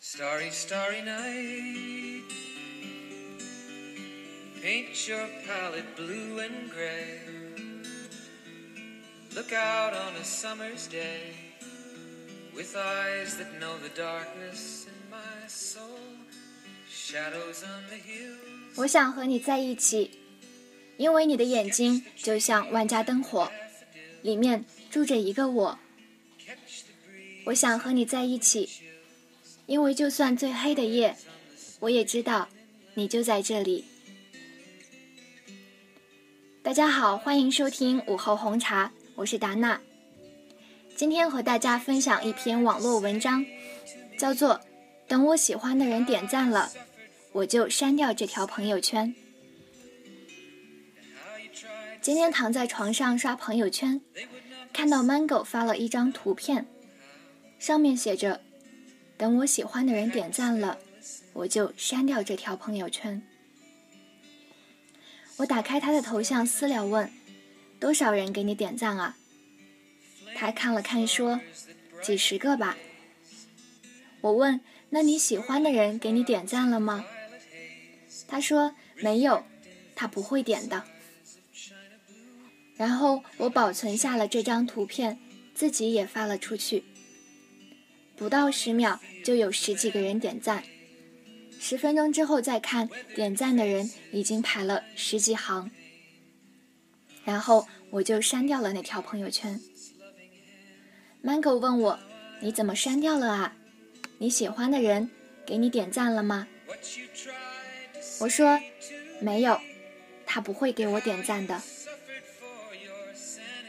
Starry, starry night, paint your palette blue and gray. Look out on a summer's day, with eyes that know the darkness in my soul. Shadows on the hills. 我想和你在一起，因为你的眼睛就像万家灯火，里面住着一个我。我想和你在一起。因为就算最黑的夜，我也知道你就在这里。大家好，欢迎收听午后红茶，我是达娜。今天和大家分享一篇网络文章，叫做《等我喜欢的人点赞了，我就删掉这条朋友圈》。今天躺在床上刷朋友圈，看到 Mango 发了一张图片，上面写着等我喜欢的人点赞了，我就删掉这条朋友圈。我打开他的头像私聊问，多少人给你点赞啊？他看了看说，几十个吧。我问，那你喜欢的人给你点赞了吗？他说没有，他不会点的。然后我保存下了这张图片，自己也发了出去。不到10秒就有十几个人点赞，10分钟之后再看，点赞的人已经排了十几行。然后我就删掉了那条朋友圈。Mango 问我，你怎么删掉了啊？你喜欢的人给你点赞了吗？我说没有，他不会给我点赞的。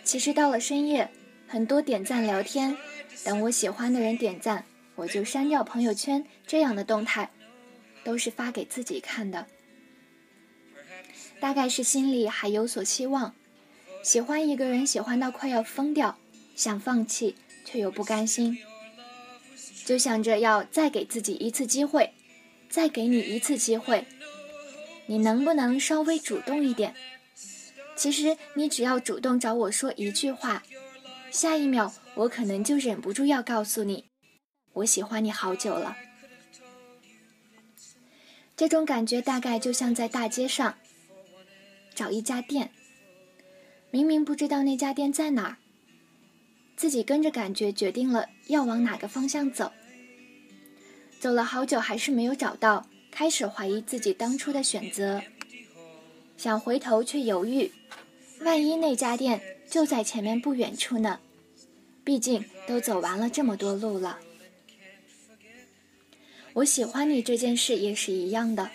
其实到了深夜，很多点赞聊天等我喜欢的人点赞我就删掉朋友圈这样的动态，都是发给自己看的。大概是心里还有所希望，喜欢一个人喜欢到快要疯掉，想放弃却又不甘心，就想着要再给自己一次机会，再给你一次机会，你能不能稍微主动一点？其实你只要主动找我说一句话，下一秒我可能就忍不住要告诉你，我喜欢你好久了。这种感觉大概就像在大街上找一家店，明明不知道那家店在哪儿，自己跟着感觉决定了要往哪个方向走，走了好久还是没有找到，开始怀疑自己当初的选择，想回头却犹豫，万一那家店就在前面不远处呢？毕竟都走完了这么多路了。我喜欢你这件事也是一样的，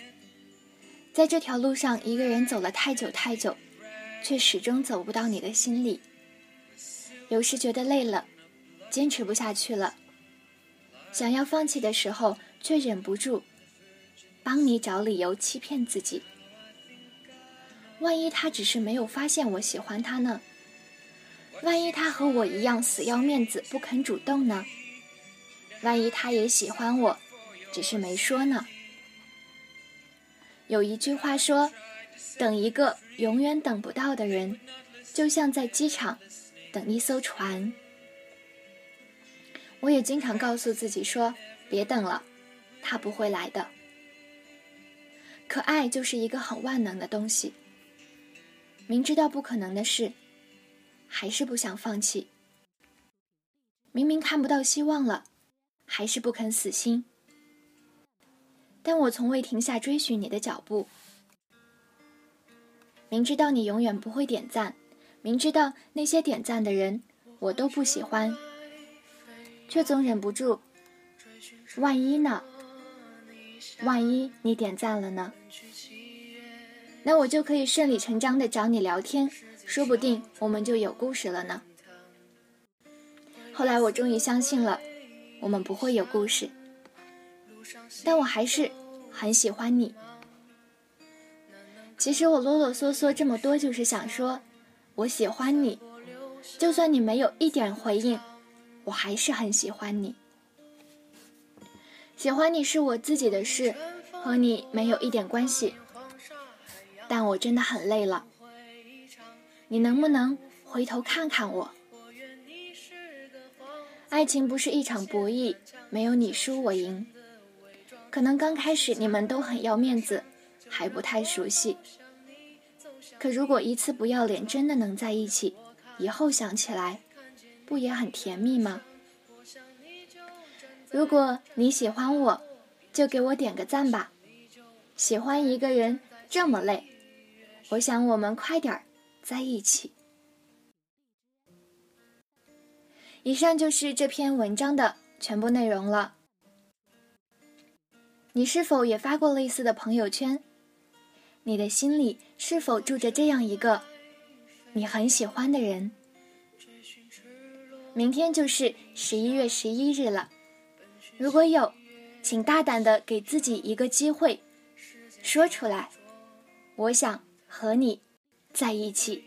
在这条路上一个人走了太久太久，却始终走不到你的心里。有时觉得累了，坚持不下去了，想要放弃的时候却忍不住帮你找理由欺骗自己。万一他只是没有发现我喜欢他呢？万一他和我一样死要面子不肯主动呢？万一他也喜欢我，只是没说呢？有一句话说，等一个永远等不到的人，就像在机场等一艘船。我也经常告诉自己说，别等了，他不会来的。可爱就是一个很万能的东西，明知道不可能的事还是不想放弃，明明看不到希望了，还是不肯死心。但我从未停下追寻你的脚步，明知道你永远不会点赞，明知道那些点赞的人我都不喜欢，却总忍不住，万一呢？万一你点赞了呢？那我就可以顺理成章地找你聊天，说不定我们就有故事了呢。后来我终于相信了，我们不会有故事，但我还是很喜欢你。其实我啰啰嗦嗦这么多，就是想说我喜欢你，就算你没有一点回应，我还是很喜欢你。喜欢你是我自己的事，和你没有一点关系，但我真的很累了，你能不能回头看看我？爱情不是一场博弈，没有你输我赢，可能刚开始你们都很要面子，还不太熟悉。可如果一次不要脸真的能在一起，以后想起来，不也很甜蜜吗？如果你喜欢我，就给我点个赞吧。喜欢一个人这么累，我想我们快点在一起。以上就是这篇文章的全部内容了。你是否也发过类似的朋友圈？你的心里是否住着这样一个你很喜欢的人？明天就是11月11日了，如果有，请大胆的给自己一个机会，说出来，我想和你在一起。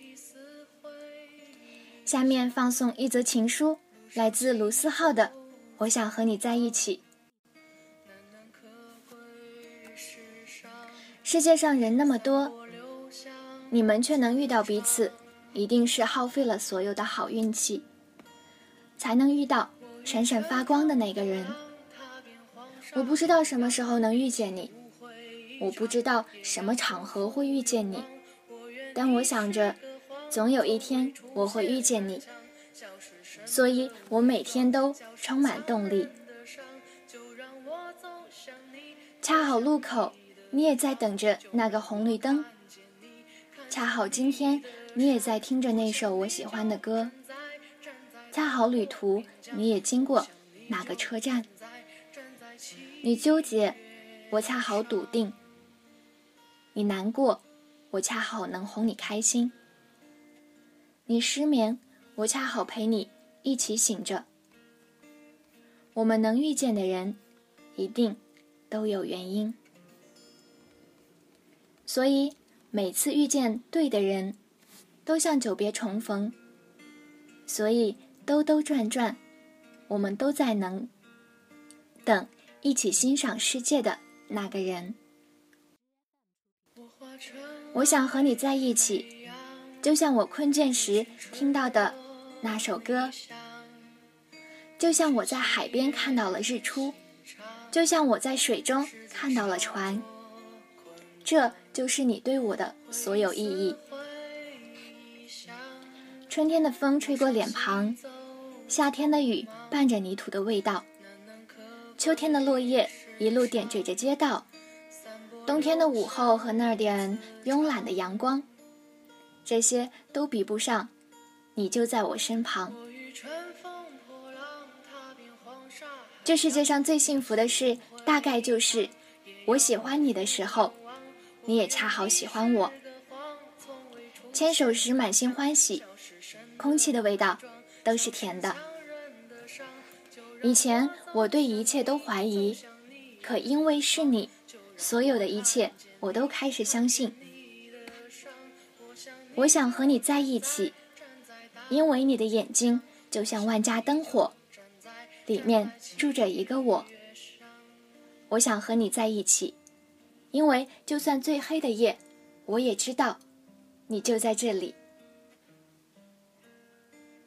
下面放送一则情书，来自卢思浩的《我想和你在一起》。世界上人那么多，你们却能遇到彼此，一定是耗费了所有的好运气，才能遇到闪闪发光的那个人。我不知道什么时候能遇见你，我不知道什么场合会遇见你，但我想着总有一天我会遇见你，所以我每天都充满动力。恰好路口你也在等着那个红绿灯，恰好今天你也在听着那首我喜欢的歌，恰好旅途你也经过哪个车站。你纠结，我恰好笃定；你难过，我恰好能哄你开心；你失眠，我恰好陪你一起醒着。我们能遇见的人，一定都有原因。所以每次遇见对的人，都像久别重逢。所以兜兜转转，我们都在能等一起欣赏世界的那个人。我想和你在一起，就像我困倦时听到的那首歌，就像我在海边看到了日出，就像我在水中看到了船。这就是你对我的所有意义。春天的风吹过脸庞，夏天的雨伴着泥土的味道，秋天的落叶一路点缀着街道，冬天的午后和那点慵懒的阳光，这些都比不上你就在我身旁。这世界上最幸福的事，大概就是我喜欢你的时候，你也恰好喜欢我。牵手时满心欢喜，空气的味道都是甜的。以前我对一切都怀疑，可因为是你，所有的一切我都开始相信。我想和你在一起，因为你的眼睛就像万家灯火，里面住着一个我。我想和你在一起，因为就算最黑的夜，我也知道你就在这里。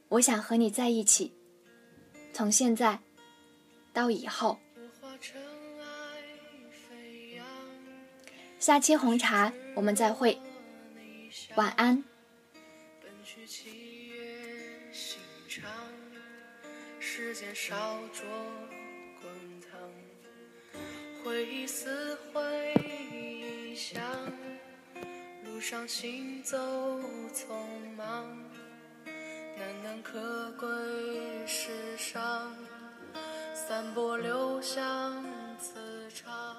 我想和你在一起，从现在到以后。下期红茶我们再会，晚安。本是七月心肠，时间烧灼滚烫，回忆似回忆想，路上行走匆忙，难能可贵世上，散播留香磁场。